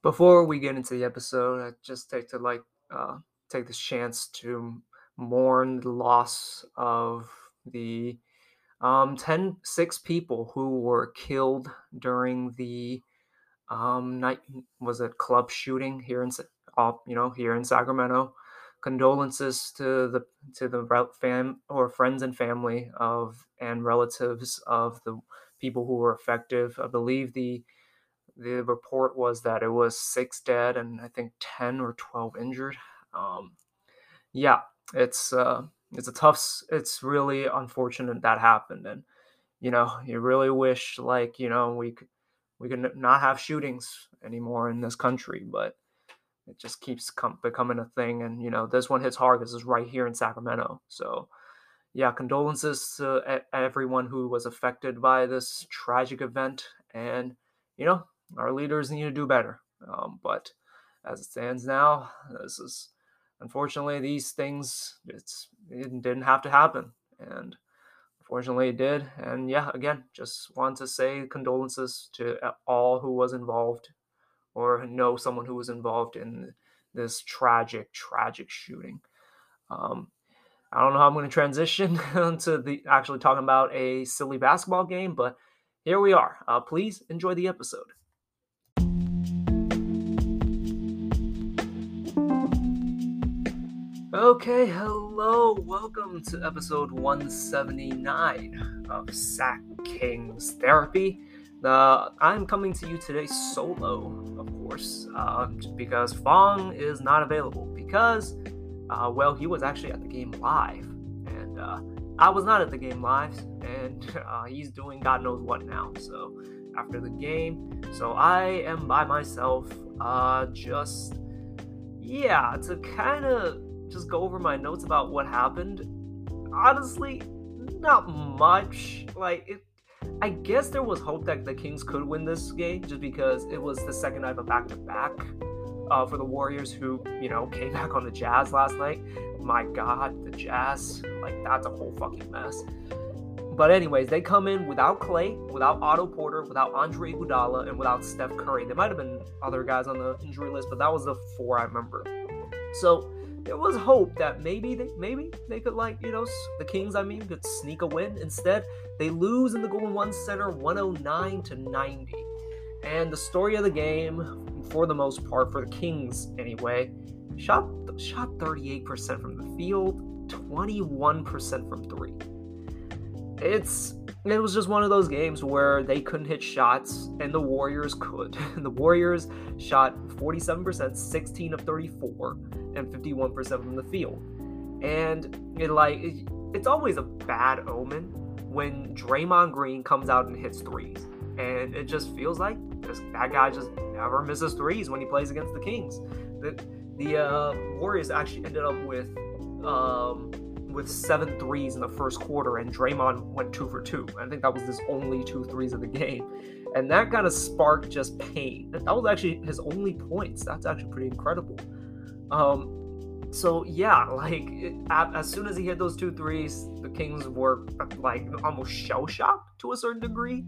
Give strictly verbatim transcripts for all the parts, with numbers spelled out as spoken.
Before we get into the episode, I just take to like uh, take this chance to mourn the loss of the um, ten six people who were killed during the um, night was it club shooting here in uh, you know here in Sacramento. Condolences to the to the fam or friends and family of and relatives of the people who were affected. I believe the the report was that it was six dead and I think ten or twelve injured. Um, yeah, it's uh, it's a tough. It's really unfortunate that happened, and you know you really wish like you know we we could not have shootings anymore in this country, but it just keeps com- becoming a thing. And, you know, this one hits hard because it's right here in Sacramento. So, yeah, condolences to a- everyone who was affected by this tragic event. And, you know, our leaders need to do better. Um, but as it stands now, this is, unfortunately, these things, it's, it didn't have to happen. And unfortunately, it did. And, yeah, again, just want to say condolences to all who was involved or know someone who was involved in this tragic, tragic shooting. Um, I don't know how I'm going to transition to the actually talking about a silly basketball game, but here we are. Uh, please enjoy the episode. Okay, hello. Welcome to episode one seventy-nine of Sack King's Therapy. Uh, I'm coming to you today solo, of course, uh, because Fong is not available because, uh, well, he was actually at the game live, and uh, I was not at the game live, and uh, he's doing God knows what now, so after the game, so I am by myself, uh, just, yeah, to kind of just go over my notes about what happened. Honestly, not much, like, it I guess there was hope that the Kings could win this game just because it was the second night of a back-to-back uh, for the Warriors who, you know, came back on the Jazz last night. My God, the Jazz, like, that's a whole fucking mess. But anyways, they come in without Clay, without Otto Porter, without Andre Iguodala, and without Steph Curry. There might have been other guys on the injury list, but that was the four I remember. So there was hope that maybe they, maybe they could, like, you know, the Kings, I mean, could sneak a win. Instead, they lose in the Golden One Center one oh nine to ninety. And the story of the game, for the most part, for the Kings anyway, shot shot thirty-eight percent from the field, twenty-one percent from three. It's it was just one of those games where they couldn't hit shots, and the Warriors could. The Warriors shot forty-seven percent, sixteen of thirty-four, and fifty-one percent from the field. And it like it, it's always a bad omen when Draymond Green comes out and hits threes. And it just feels like this, that guy just never misses threes when he plays against the Kings. The, the uh, Warriors actually ended up with um, with seven threes in the first quarter, and Draymond went two for two. I think that was his only two threes of the game. And that kind of sparked just pain. That was actually his only points. That's actually pretty incredible. Um, so yeah, like it, as soon as he hit those two threes, the Kings were like almost shell-shocked to a certain degree,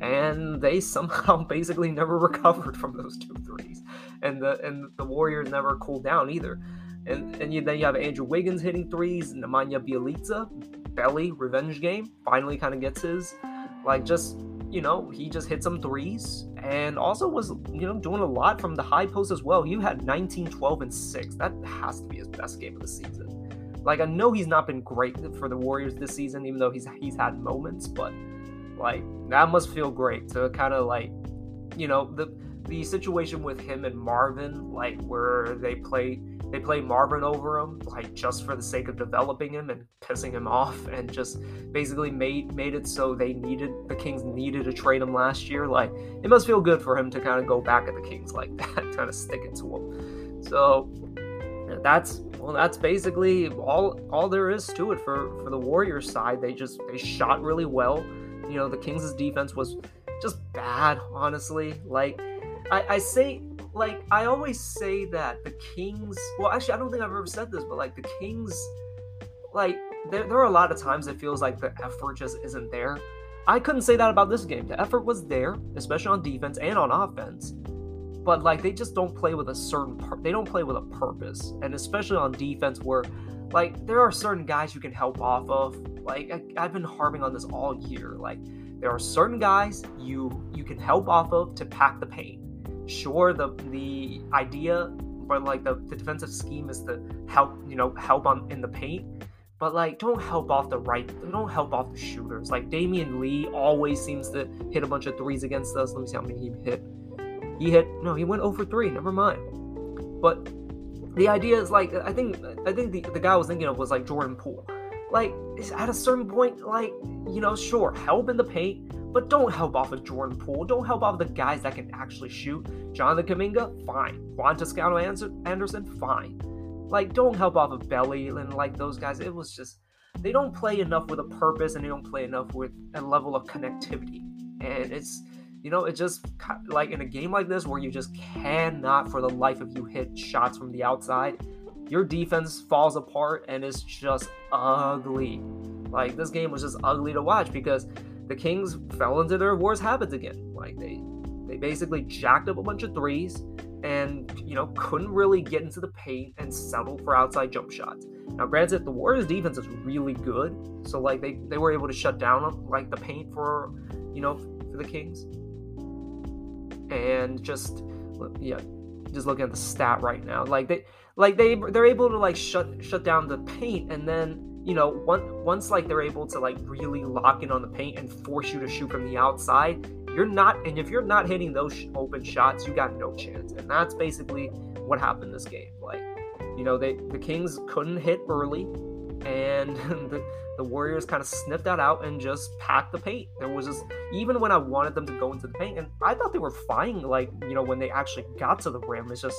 and they somehow basically never recovered from those two threes, and the and the Warriors never cooled down either. And and you, then you have Andrew Wiggins hitting threes, Nemanja Bielica, belly revenge game, finally kind of gets his, like just. You know, he just hit some threes and also was, you know, doing a lot from the high post as well. He had nineteen, twelve, and six. That has to be his best game of the season. Like, I know he's not been great for the Warriors this season, even though he's he's had moments, but, like, that must feel great to kind of, like, you know, the the situation with him and Marvin, like, where they play, they play Marvin over him, like, just for the sake of developing him and pissing him off, and just basically made made it so they needed, the Kings needed to trade him last year. Like, it must feel good for him to kind of go back at the Kings like that, kind of stick it to him. So, that's, well, that's basically all all there is to it for, for the Warriors side. They just, they shot really well. You know, the Kings' defense was just bad, honestly. Like, I, I say, like, I always say that the Kings, well, actually, I don't think I've ever said this, but, like, the Kings, like, there, there are a lot of times it feels like the effort just isn't there. I couldn't say that about this game. The effort was there, especially on defense and on offense, but like they just don't play with a certain pur- they don't play with a purpose, and especially on defense where like there are certain guys you can help off of. Like I, I've been harping on this all year. Like there are certain guys you you can help off of to pack the paint. Sure, the the idea, but like the, the defensive scheme is to help, you know, help on in the paint. But like, don't help off the right. Don't help off the shooters. Like Damian Lee always seems to hit a bunch of threes against us. Let me see how many he hit. He hit no. He went oh for three. Never mind. But the idea is like, I think I think the, the guy I was thinking of was like Jordan Poole. Like at a certain point, like you know, sure, help in the paint, but don't help off of Jordan Poole. Don't help off the guys that can actually shoot. Jonathan Kuminga, fine. Juan Toscano-Anderson, fine. Like, don't help off of Belly and, like, those guys. It was just, they don't play enough with a purpose, and they don't play enough with a level of connectivity. And it's, you know, it just, like, in a game like this where you just cannot for the life of you hit shots from the outside, your defense falls apart, and it's just ugly. Like, this game was just ugly to watch because the Kings fell into their worst habits again. Like, they, they basically jacked up a bunch of threes, and, you know, couldn't really get into the paint and settle for outside jump shots. Now, granted, the Warriors' defense is really good, so, like, they, they were able to shut down, like, the paint for, you know, for the Kings. And just, yeah, just looking at the stat right now, like, they, like they, they're able to, like, shut shut down the paint, and then, you know, once, once like, they're able to, like, really lock in on the paint and force you to shoot from the outside, You're not, and if you're not hitting those open shots, you got no chance. And that's basically what happened this game. Like, you know, they the Kings couldn't hit early, and the, the Warriors kind of sniffed that out and just packed the paint. There was just, even when I wanted them to go into the paint, and I thought they were fine, like, you know, when they actually got to the rim, it's just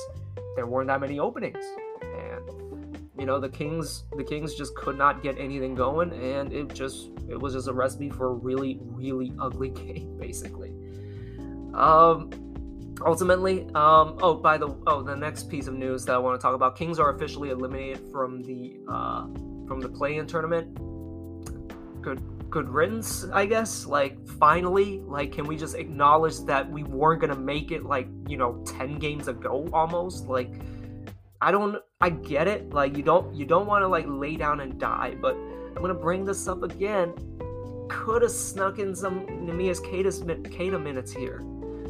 there weren't that many openings. And, you know, the Kings, the Kings just could not get anything going, and it just, it was just a recipe for a really, really ugly game, basically. Um, ultimately, um, oh, by the, oh, the next piece of news that I want to talk about, Kings are officially eliminated from the, uh, from the play-in tournament. Good, good riddance, I guess. Like, finally, like, can we just acknowledge that we weren't going to make it, like, you know, ten games ago almost? Like, I don't, I get it. Like, you don't, you don't want to, like, lay down and die, but I'm going to bring this up again. Could have snuck in some Nemanja Kata minutes here.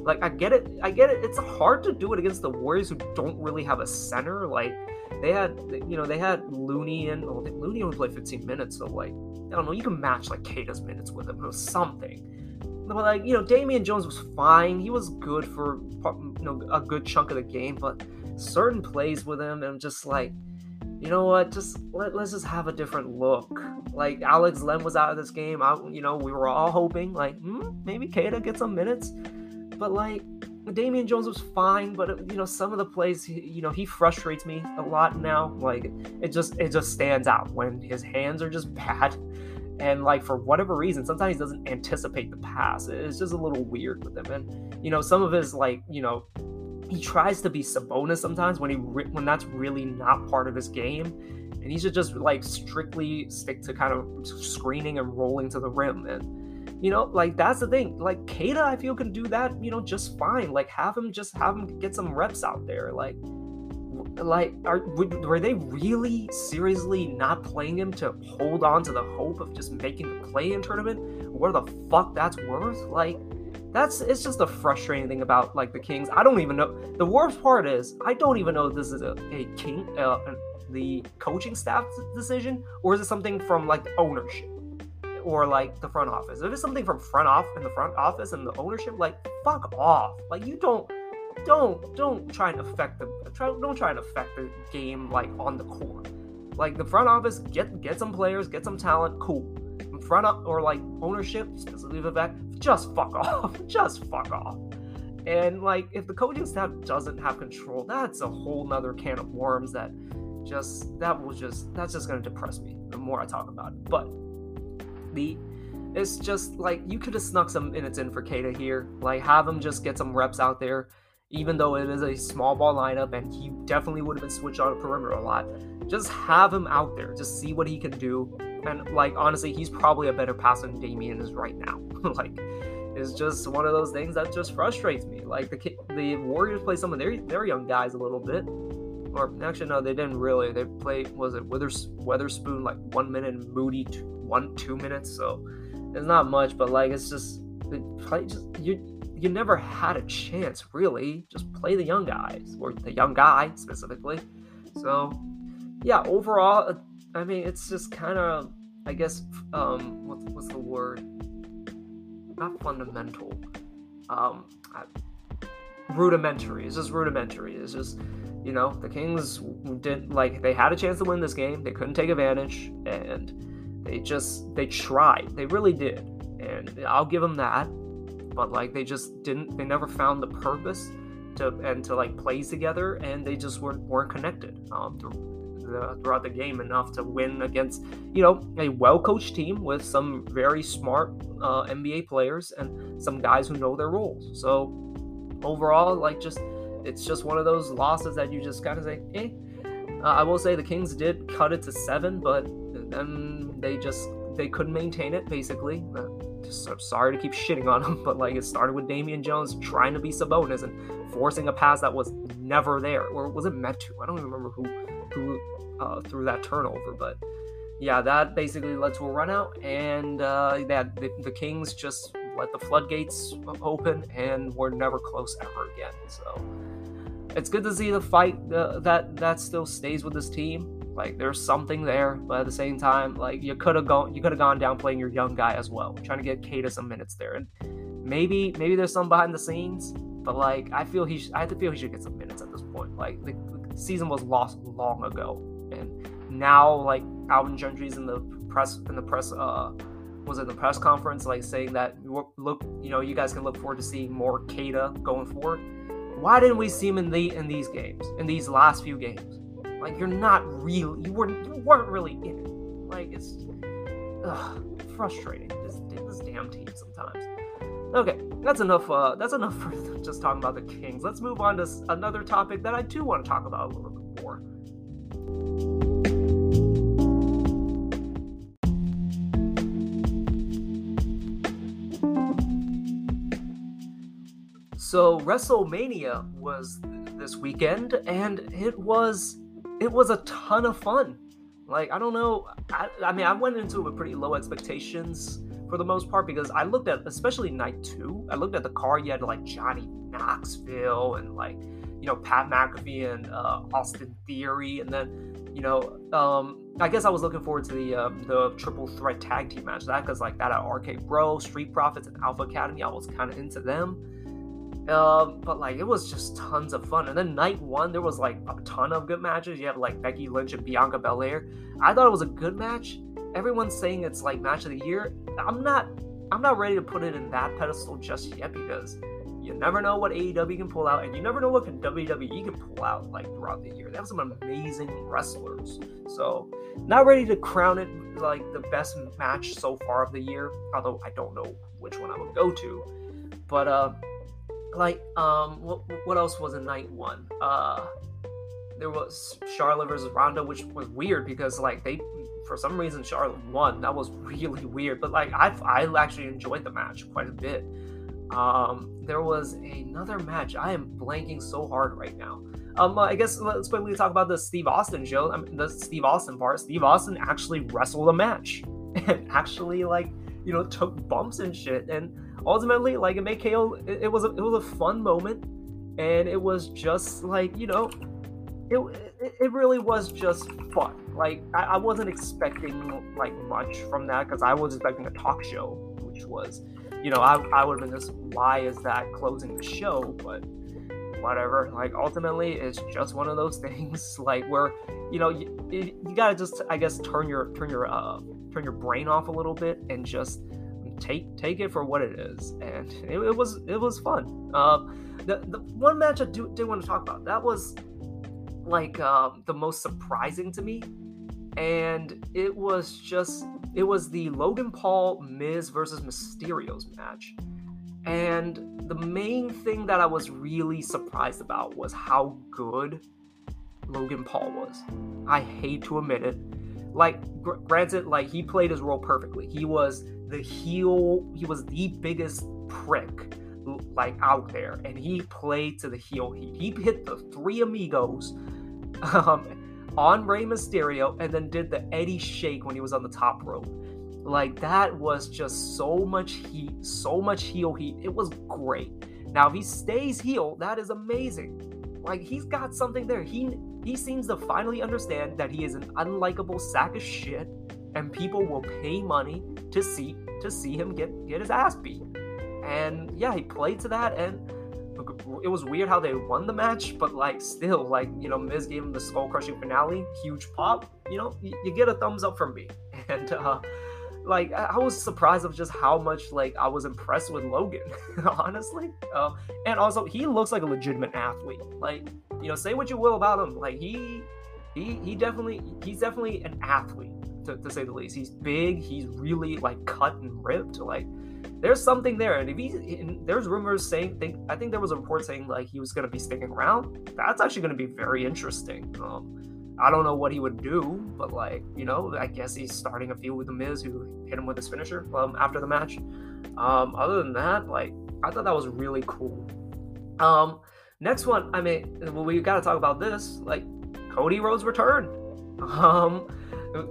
Like, I get it, I get it, it's hard to do it against the Warriors who don't really have a center. Like, they had, you know, they had Looney in, oh, Looney only played fifteen minutes, so, like, I don't know, you can match, like, Kata's minutes with him or something. But, like, you know, Damian Jones was fine, he was good for, you know, a good chunk of the game, but certain plays with him, and I'm just like, you know what, just, let, let's just have a different look. Like, Alex Len was out of this game, I, you know, we were all hoping, like, hmm, maybe Kata gets some minutes. But, like, Damian Jones was fine, but, you know, some of the plays, you know, he frustrates me a lot now. Like, it just it just stands out when his hands are just bad. And, like, for whatever reason, sometimes he doesn't anticipate the pass. It's just a little weird with him. And, you know, some of his, like, you know, he tries to be Sabonis sometimes when he when that's really not part of his game. And he should just, like, strictly stick to kind of screening and rolling to the rim. And, you know, like, that's the thing. Like, Kata, I feel, can do that, you know, just fine. Like, have him just have him get some reps out there. Like, like are were they really seriously not playing him to hold on to the hope of just making the play-in tournament? What the fuck that's worth? Like, that's, it's just the frustrating thing about, like, the Kings. I don't even know. The worst part is, I don't even know if this is a, a King, uh, the coaching staff decision, or is it something from, like, ownership? Or, like, the front office. If it's something from front off in the front office and the ownership, like, fuck off. Like, you don't, don't, don't try and affect the, try, don't try and affect the game, like, on the court. Like, the front office, get get some players, get some talent, cool. In front up or, like, ownership, specifically the back, just fuck off, just fuck off. And, like, if the coaching staff doesn't have control, that's a whole nother can of worms that just, that will just, that's just gonna depress me the more I talk about it. But it's just like, you could have snuck some minutes in for Kata here. Like, have him just get some reps out there, even though it is a small ball lineup and he definitely would have been switched on a perimeter a lot. Just have him out there, just see what he can do. And, like, honestly, he's probably a better passer than Damian is right now. Like, is just one of those things that just frustrates me. Like, the the Warriors play some of their their young guys a little bit. Or actually, no, they didn't really. They played, was it Withers, Weatherspoon, like one minute, and Moody two, one two minutes. So it's not much, but like it's just, it just you you never had a chance really. Just play the young guys, or the young guy specifically. So yeah, overall, I mean, it's just kind of, I guess, um, what's what's the word? Not fundamental. Um, I, rudimentary. It's just rudimentary. It's just. You know, the Kings didn't, like, they had a chance to win this game. They couldn't take advantage, and they just, they tried. They really did, and I'll give them that. But, like, they just didn't, they never found the purpose to, and to, like, play together, and they just weren't, weren't connected um, throughout the game enough to win against, you know, a well-coached team with some very smart uh, N B A players and some guys who know their roles. So, overall, like, just... it's just one of those losses that you just kind of say, eh. Uh, I will say the Kings did cut it to seven, but then they just, they couldn't maintain it, basically. Uh, just, I'm sorry to keep shitting on them, but like it started with Damian Jones trying to be Sabonis and forcing a pass that was never there, or was it meant to? I don't even remember who, who uh, threw that turnover, but yeah, that basically led to a run out, and uh, that the, the Kings just let the floodgates open and were never close ever again, so... it's good to see the fight uh, that that still stays with this team. Like, there's something there, but at the same time, like, you could have gone you could have gone down playing your young guy as well, trying to get Kata some minutes there, and maybe maybe there's some behind the scenes, but like I feel he sh- I have to feel he should get some minutes at this point. Like the, the season was lost long ago, and now like Alvin Gentry's in the press in the press uh was in the press conference like saying that look you know you guys can look forward to seeing more Kata going forward. Why didn't we see him in the in these games, in these last few games? Like, you're not really, you weren't, you weren't really in it. Like, it's ugh, frustrating. This, this damn team sometimes. Okay, that's enough. Uh, that's enough for just talking about the Kings. Let's move on to another topic that I do want to talk about a little bit more. So WrestleMania was this weekend, and it was it was a ton of fun. Like, I don't know, I, I mean, I went into it with pretty low expectations for the most part, because I looked at, especially night two, I looked at the card. You had like Johnny Knoxville and like, you know, Pat McAfee and uh, Austin Theory, and then, you know, um, I guess I was looking forward to the uh, the triple threat tag team match, that because like that at R K Bro, Street Profits, and Alpha Academy, I was kind of into them. Uh, but like it was just tons of fun, and then night one there was like a ton of good matches. You have like Becky Lynch and Bianca Belair. I thought it was a good match. Everyone's saying it's like match of the year. I'm not, I'm not ready to put it in that pedestal just yet, because you never know what A E W can pull out, and you never know what W W E can pull out like throughout the year. They have some amazing wrestlers, so not ready to crown it like the best match so far of the year. Although I don't know which one I would go to, but uh. Like, um, what, what else was in night one? Uh, there was Charlotte versus Ronda, which was weird because, like, they, for some reason, Charlotte won. That was really weird. But, like, I I actually enjoyed the match quite a bit. Um, there was another match. I am blanking so hard right now. Um, uh, I guess let's quickly talk about the Steve Austin show. I mean, the Steve Austin part. Steve Austin actually wrestled a match and actually, like, you know, took bumps and shit, and ultimately, like, it made K O. It, it was a, it was a fun moment, and it was just like, you know, it it really was just fun. Like, I, I wasn't expecting like much from that, because I was expecting a talk show, which was, you know, I I would have been just, why is that closing the show? But whatever. Like, ultimately, it's just one of those things, like, where, you know, you, you gotta just, I guess, turn your turn your uh turn your brain off a little bit and just. take take it for what it is, and it, it was it was fun. Um uh, the, the one match I do did want to talk about, that was like um uh, the most surprising to me, and it was just it was the Logan Paul Miz versus Mysterio's match, and the main thing that I was really surprised about was how good Logan Paul was. I hate to admit it, like, granted, like, he played his role perfectly. He was the heel, he was the biggest prick like out there, and he played to the heel heat. He hit the three amigos um, on Rey Mysterio, and then did the Eddie shake when he was on the top rope. Like, that was just so much heat, so much heel heat. It was great. Now, if he stays heel, that is amazing. Like, he's got something there. He he seems to finally understand that he is an unlikable sack of shit, and people will pay money to see to see him get, get his ass beat. And yeah, he played to that, and it was weird how they won the match, but like still, like, you know, Miz gave him the skull-crushing finale, huge pop. You know, you, you get a thumbs up from me. And uh, like, I was surprised of just how much like I was impressed with Logan, honestly. Uh, and also, he looks like a legitimate athlete. Like, you know, say what you will about him, like he he he definitely he's definitely an athlete, to, to say the least. He's big. He's really like cut and ripped. Like, there's something there, and if he's, and there's rumors saying, think, I think there was a report saying like he was going to be sticking around. That's actually going to be very interesting. Um, I don't know what he would do, but like, you know, I guess he's starting a feud with the Miz, who hit him with his finisher um, after the match. Um, other than that, like, I thought that was really cool. Um, next one, I mean, well, we got to talk about this. Like, Cody Rhodes returned. Um,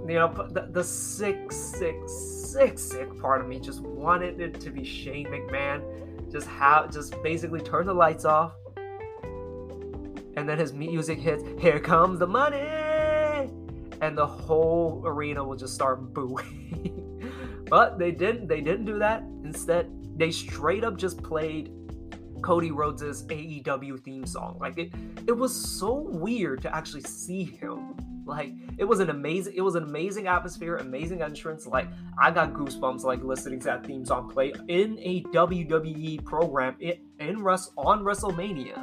you know, the, the sick, sick, sick, sick part of me just wanted it to be Shane McMahon. Just have, just basically turn the lights off, and then his music hits, "Here comes the money," and the whole arena will just start booing. But they didn't. They didn't do that. Instead, they straight up just played Cody Rhodes' A E W theme song. Like, it, it was so weird to actually see him. Like, it was an amazing, it was an amazing atmosphere, amazing entrance. Like, I got goosebumps, like, listening to that theme song play in a W W E program in, in Rus- on WrestleMania.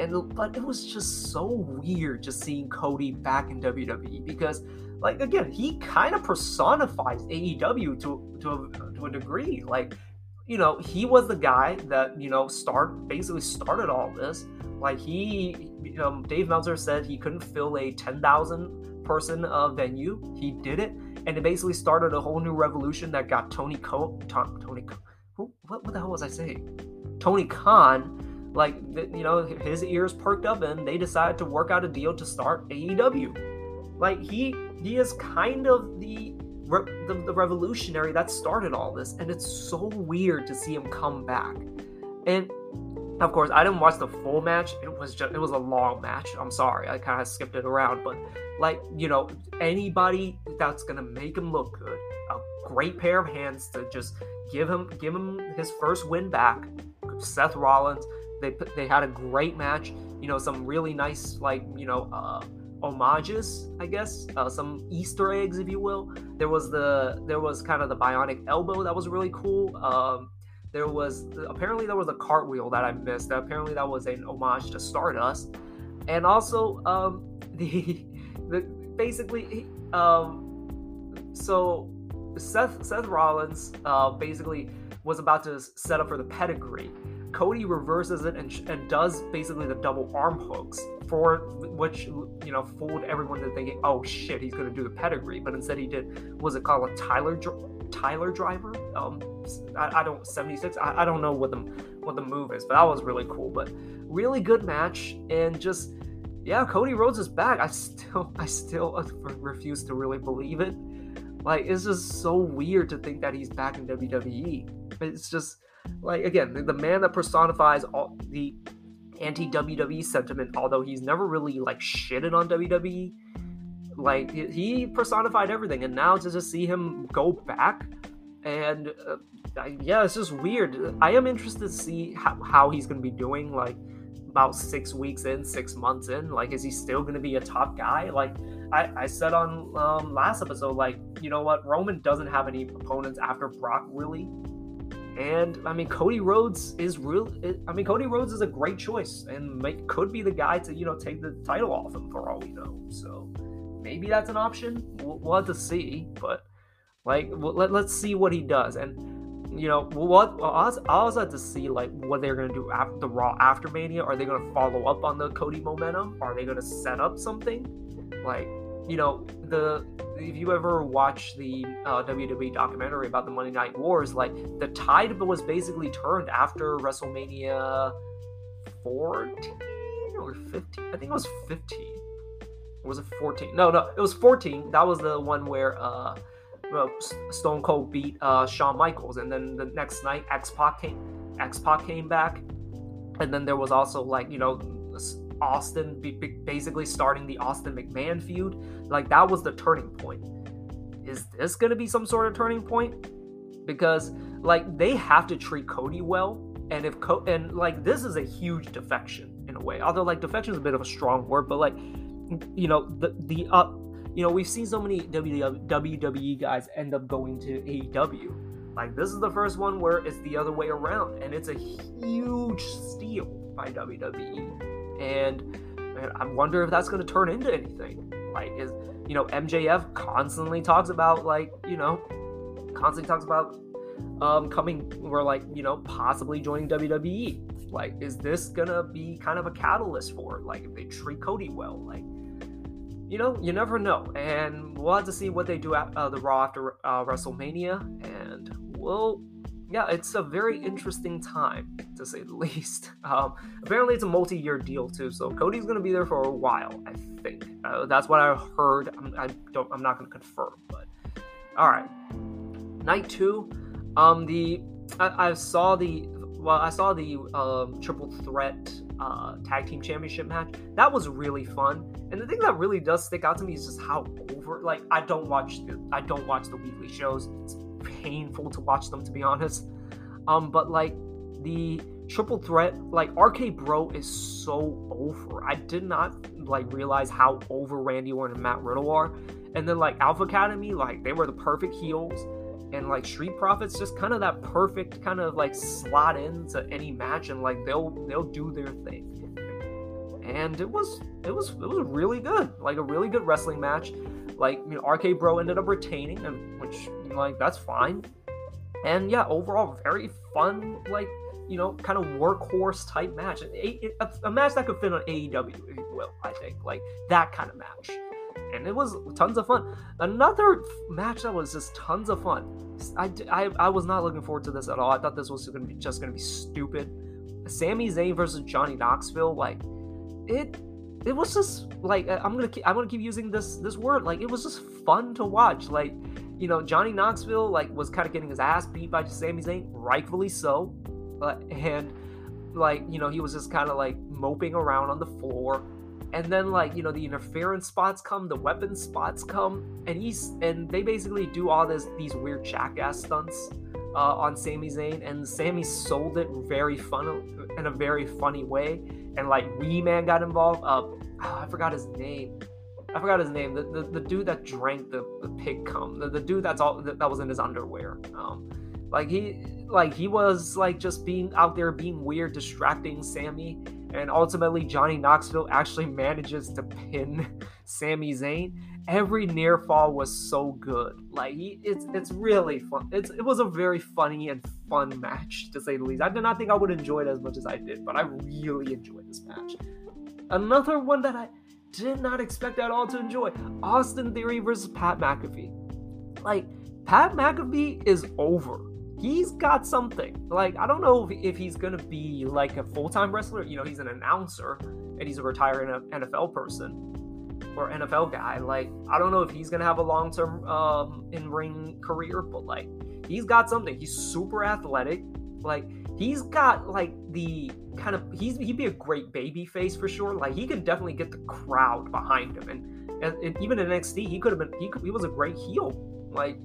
And, but it was just so weird just seeing Cody back in W W E, because, like, again, he kind of personifies A E W to, to, a, to a degree. Like, you know, he was the guy that, you know, start basically started all this. Like, he, um, Dave Meltzer said he couldn't fill a ten thousand person uh, venue. He did it, and it basically started a whole new revolution that got Tony Co, Tom, Tony, who, what, what the hell was I saying? Tony Khan, like, you know, his ears perked up, and they decided to work out a deal to start A E W. Like, he, he is kind of the Re- the, the revolutionary that started all this, and it's so weird to see him come back. And of course, I didn't watch the full match. It was just, it was a long match. I'm sorry, I kind of skipped it around, but like, you know, anybody that's gonna make him look good, a great pair of hands to just give him give him his first win back. Seth Rollins, they they had a great match. You know, some really nice, like, you know, uh homages, I guess, uh, some Easter eggs, if you will. There was the, there was kind of the bionic elbow that was really cool. Um, there was, apparently there was a cartwheel that I missed. Apparently that was an homage to Stardust. And also, um, the, the basically, um, so Seth, Seth Rollins, uh, basically was about to set up for the pedigree. Cody reverses it and, and does basically the double arm hooks, for which, you know, fooled everyone into thinking, oh shit, he's gonna do the pedigree. But instead he did, was it called a Tyler Tyler driver? Um, I, I don't seventy-six. I, I don't know what the what the move is, but that was really cool. But really good match, and just, yeah, Cody Rhodes is back. I still I still refuse to really believe it. Like, it's just so weird to think that he's back in W W E. It's just, like, again, the man that personifies all the anti-W W E sentiment, although he's never really, like, shitted on W W E. Like, he personified everything, and now to just see him go back, and uh, yeah, it's just weird. I am interested to see how, how he's going to be doing, like, about six weeks in, six months in. Like, is he still going to be a top guy? Like, I, I said on um, last episode, like, you know what, Roman doesn't have any opponents after Brock, really. And I mean, Cody Rhodes is real. I mean, Cody Rhodes is a great choice, and might, could be the guy to, you know, take the title off him for all we know. So maybe that's an option. We'll, we'll have to see. But like, we'll, let, let's see what he does. And, you know, what we'll, I'll, I'll also have to see like what they're gonna do after the Raw after Mania. Are they gonna follow up on the Cody momentum? Are they gonna set up something? Like, you know, the if you ever watch the uh, W W E documentary about the Monday Night Wars, like the tide was basically turned after WrestleMania fourteen or fifteen. I think it was fifteen. Or was it fourteen? No, no, it was fourteen. That was the one where uh, well, Stone Cold beat uh, Shawn Michaels, and then the next night X-Pac came, X-Pac came back, and then there was also like you know. Austin be, be basically starting the Austin McMahon feud. Like, that was the turning point. Is this gonna be some sort of turning point? Because like they have to treat Cody well, and if Co- and like this is a huge defection in a way. Although like defection is a bit of a strong word, but like you know the the uh you know we've seen so many W W E guys end up going to A E W. Like this is the first one where it's the other way around, and it's a huge steal by W W E. And man, I wonder if that's going to turn into anything. Like, is you know, M J F constantly talks about like you know, constantly talks about um, coming or like you know, possibly joining W W E. Like, is this gonna be kind of a catalyst for it? Like, if they treat Cody well, like you know, you never know. And we'll have to see what they do at uh, the Raw after uh, WrestleMania. And we'll. Yeah, it's a very interesting time, to say the least. Um, apparently, it's a multi-year deal too, so Cody's going to be there for a while, I think. Uh, that's what I heard. I'm, I don't. I'm not going to confirm, but all right. Night two, um, the I, I saw the well, I saw the um, triple threat uh, tag team championship match. That was really fun, and the thing that really does stick out to me is just how over. Like, I don't watch the I don't watch the weekly shows. It's painful to watch them, to be honest. Um, but like the triple threat, like R K Bro is so over. I did not like realize how over Randy Orton and Matt Riddle are. And then like Alpha Academy, like they were the perfect heels, and like Street Profits just kind of that perfect kind of like slot into any match, and like they'll they'll do their thing. And it was it was it was really good, like a really good wrestling match. Like, you know, R K Bro ended up retaining, and which, like, that's fine. And yeah, overall, very fun, like, you know, kind of workhorse type match. A, a, a match that could fit on A E W, if you will, I think. Like, that kind of match. And it was tons of fun. Another match that was just tons of fun. I, I, I was not looking forward to this at all. I thought this was gonna be, just going to be stupid. Sami Zayn versus Johnny Knoxville, like, it... It was just like I'm gonna keep, I'm gonna keep using this this word. Like, it was just fun to watch. Like, you know, Johnny Knoxville like was kind of getting his ass beat by Sami Zayn, rightfully so. But and like you know he was just kind of like moping around on the floor. And then like you know the interference spots come, the weapon spots come, and he's and they basically do all this these weird jackass stunts uh, on Sami Zayn. And Sami sold it very fun in a very funny way. And like Wee Man got involved. Uh, oh, I forgot his name. I forgot his name. The the, the dude that drank the, the pig cum. The, the dude that's all that, that was in his underwear. Um, like he like he was like just being out there being weird, distracting Sami, and ultimately Johnny Knoxville actually manages to pin Sami Zayn. Every near fall was so good. Like he, it's it's really fun. It's it was a very funny and fun match, to say the least. I did not think I would enjoy it as much as I did, but I really enjoyed this match. Another one that I did not expect at all to enjoy: Austin Theory versus Pat McAfee. Like, Pat McAfee is over. He's got something. Like, I don't know if, if he's gonna be like a full-time wrestler. You know, he's an announcer and he's a retiring N F L person. Or N F L guy, like I don't know if he's gonna have a long-term um, in-ring career, but like he's got something. He's super athletic, like he's got like the kind of he's he'd be a great baby face for sure. Like he could definitely get the crowd behind him, and, and, and even in N X T, he could have been he could, he was a great heel. Like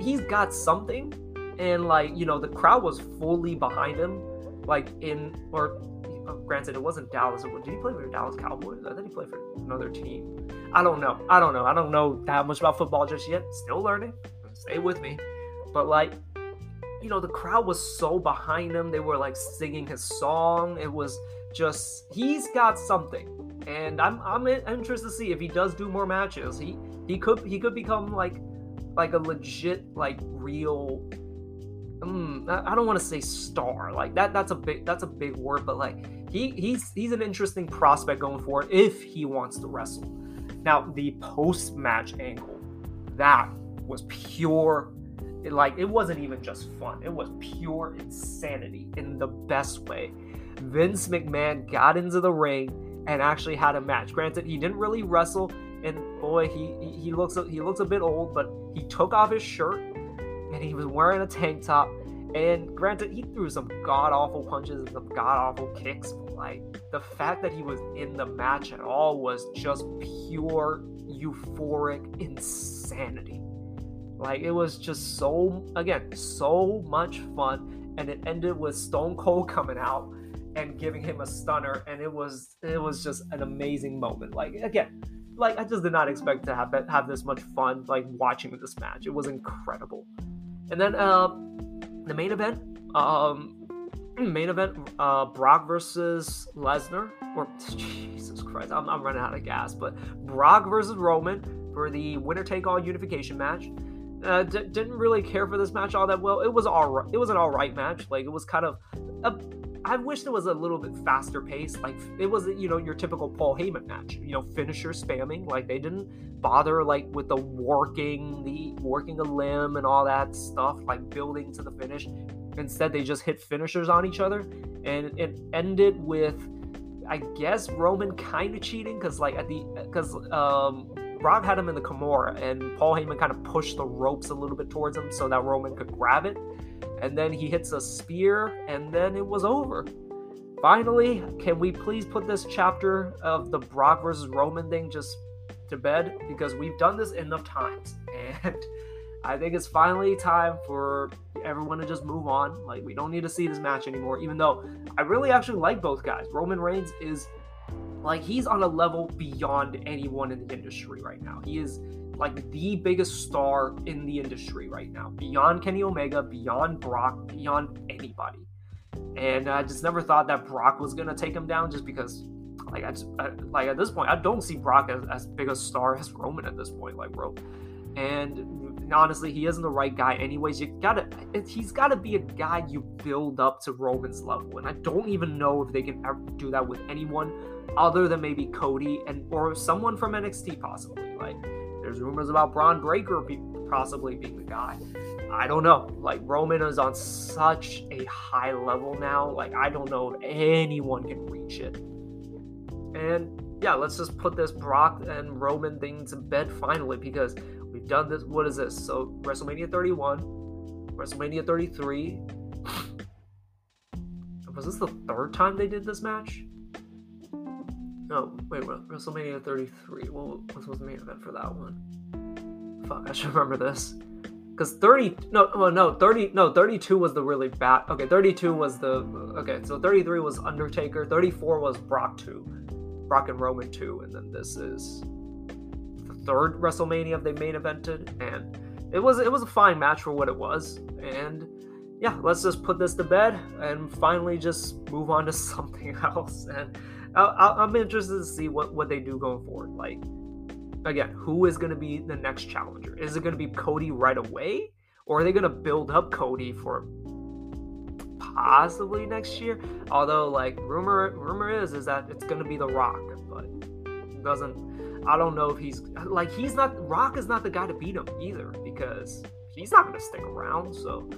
he's got something, and like you know the crowd was fully behind him, like in or. Uh, granted, it wasn't Dallas. Did he play for the Dallas Cowboys? I think he played for another team. I don't know. I don't know. I don't know that much about football just yet. Still learning. Stay with me. But like, you know, the crowd was so behind him. They were like singing his song. It was just he's got something, and I'm I'm interested to see if he does do more matches. He he could he could become like like a legit like real. Mm, I don't want to say star, like that. That's a big, that's a big word, but like he, he's he's an interesting prospect going forward if he wants to wrestle. Now, the post-match angle, that was pure, it, like, it wasn't even just fun. It was pure insanity in the best way. Vince McMahon got into the ring and actually had a match. Granted, he didn't really wrestle, and boy, he, he, he looks he looks a bit old, but he took off his shirt, and he was wearing a tank top, and granted, he threw some god-awful punches and some god-awful kicks, but, like, the fact that he was in the match at all was just pure euphoric insanity. Like, it was just so, again, so much fun, and it ended with Stone Cold coming out and giving him a stunner, and it was it was just an amazing moment. Like, again, like, I just did not expect to have that, have this much fun, like, watching this match. It was incredible. And then uh, the main event, um, main event, uh, Brock versus Lesnar, or Jesus Christ, I'm, I'm running out of gas, but Brock versus Roman for the winner-take-all unification match. Uh, d- didn't really care for this match all that well. It was all right. It was an all right match. Like, it was kind of, a, I wish there was a little bit faster pace. Like, it was, you know, your typical Paul Heyman match, you know, finisher spamming. Like, they didn't bother, like, with the working, the working a limb and all that stuff, like, building to the finish. Instead, they just hit finishers on each other, and it ended with, I guess, Roman kind of cheating, because, like, at the, because, um, Brock had him in the Kimura, and Paul Heyman kind of pushed the ropes a little bit towards him so that Roman could grab it. And then he hits a spear, and then it was over. Finally, can we please put this chapter of the Brock versus Roman thing just to bed? Because we've done this enough times, and I think it's finally time for everyone to just move on. Like, we don't need to see this match anymore, even though I really actually like both guys. Roman Reigns is... like, he's on a level beyond anyone in the industry right now. He is, like, the biggest star in the industry right now. Beyond Kenny Omega, beyond Brock, beyond anybody. And I just never thought that Brock was going to take him down, just because, like, I just, I, like at this point, I don't see Brock as, as big a star as Roman at this point, like, bro. And honestly, he isn't the right guy anyways. You gotta, it, he's got to be a guy you build up to Roman's level. And I don't even know if they can ever do that with anyone other than maybe Cody and or someone from N X T possibly. Like, there's rumors about Braun Breaker be, possibly being the guy. I don't know. Like, Roman is on such a high level now. Like, I don't know if anyone can reach it. And yeah, let's just put this Brock and Roman thing to bed finally, because... we've done this. What is this? So WrestleMania thirty-one, WrestleMania thirty-three. Was this the third time they did this match? No, wait, what? WrestleMania thirty-three. Well, what was the main event for that one? Fuck, I should remember this. Because thirty, no, well, no, thirty, no, thirty-two was the really bad. Okay, thirty-two was the. Okay, so thirty-three was Undertaker. thirty-four was Brock two, Brock and Roman two, and then this is third WrestleMania they main evented, and it was it was a fine match for what it was. And yeah, let's just put this to bed and finally just move on to something else. And I, I, I'm interested to see what what they do going forward. Like, again, who is going to be the next challenger? Is it going to be Cody right away, or are they going to build up Cody for possibly next year? Although, like, rumor rumor is is that it's going to be The Rock, but it doesn't. I don't know if he's, like, he's not, Rock is not the guy to beat him either, because he's not going to stick around, so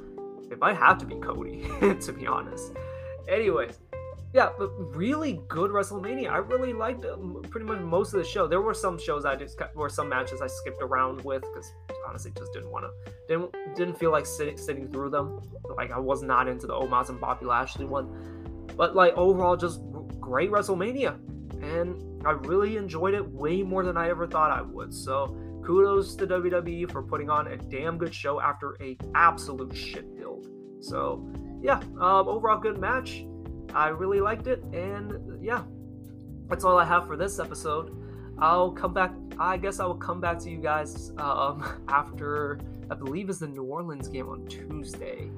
it might have to be Cody, to be honest. Anyways, yeah, but really good WrestleMania. I really liked pretty much most of the show. There were some shows I just, or some matches I skipped around with, because honestly just didn't want to, didn't didn't feel like sitting, sitting through them. Like, I was not into the Omos and Bobby Lashley one, but, like, overall, just great WrestleMania. And I really enjoyed it way more than I ever thought I would. So kudos to W W E for putting on a damn good show after a absolute shit build. So yeah, um, overall good match. I really liked it. And yeah, that's all I have for this episode. I'll come back. I guess I will come back to you guys um, after, I believe, is the New Orleans game on Tuesday.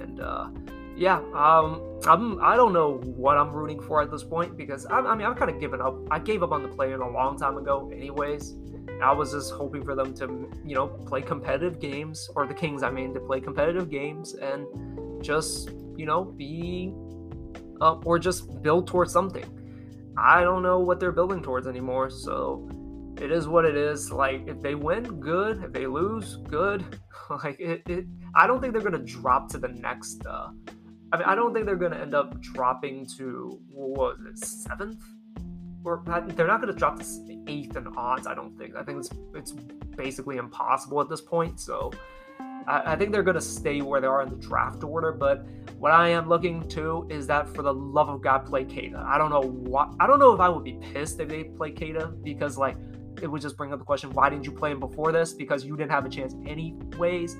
And uh, yeah, um... I'm, I don't know what I'm rooting for at this point, because I, I mean, I've kind of given up. I gave up on the play-in a long time ago anyways. I was just hoping for them to, you know, play competitive games, or the Kings, I mean, to play competitive games and just, you know, be, uh, or just build towards something. I don't know what they're building towards anymore, so it is what it is. Like, if they win, good. If they lose, good. Like, it, it I don't think they're going to drop to the next, uh, I mean, I don't think they're going to end up dropping to, what was it, seventh? Or they're not going to drop to eighth in odds, I don't think. I think it's it's basically impossible at this point. So I, I think they're going to stay where they are in the draft order. But what I am looking to is that, for the love of God, play Kata. I don't know why. I don't know if I would be pissed if they play Kata, because like it would just bring up the question, why didn't you play him before this? Because you didn't have a chance anyways.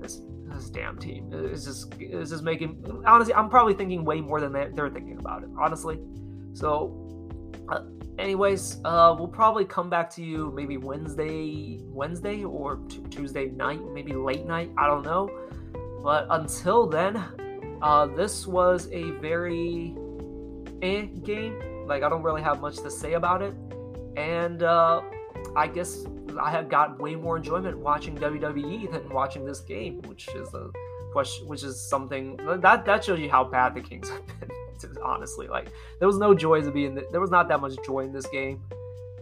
this this damn team is just is just making. Honestly, I'm probably thinking way more than they're thinking about it. Honestly. So, uh, anyways, uh, we'll probably come back to you maybe Wednesday, Wednesday or t- Tuesday night, maybe late night. I don't know. But until then, uh, this was a very eh game. Like, I don't really have much to say about it. And uh, I guess I have got way more enjoyment watching W W E than watching this game, which is a question, which is something that that shows you how bad the Kings have been. Honestly, like, there was no joy to be in the, there was not that much joy in this game,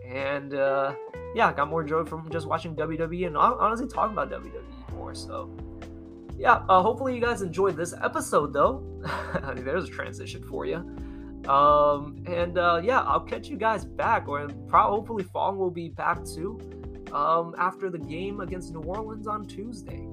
and uh yeah I got more joy from just watching W W E and honestly talking about W W E more. So yeah, uh, hopefully you guys enjoyed this episode though. I mean, there's a transition for you. Um and uh yeah I'll catch you guys back, or probably hopefully Fong will be back too, um after the game against New Orleans on Tuesday.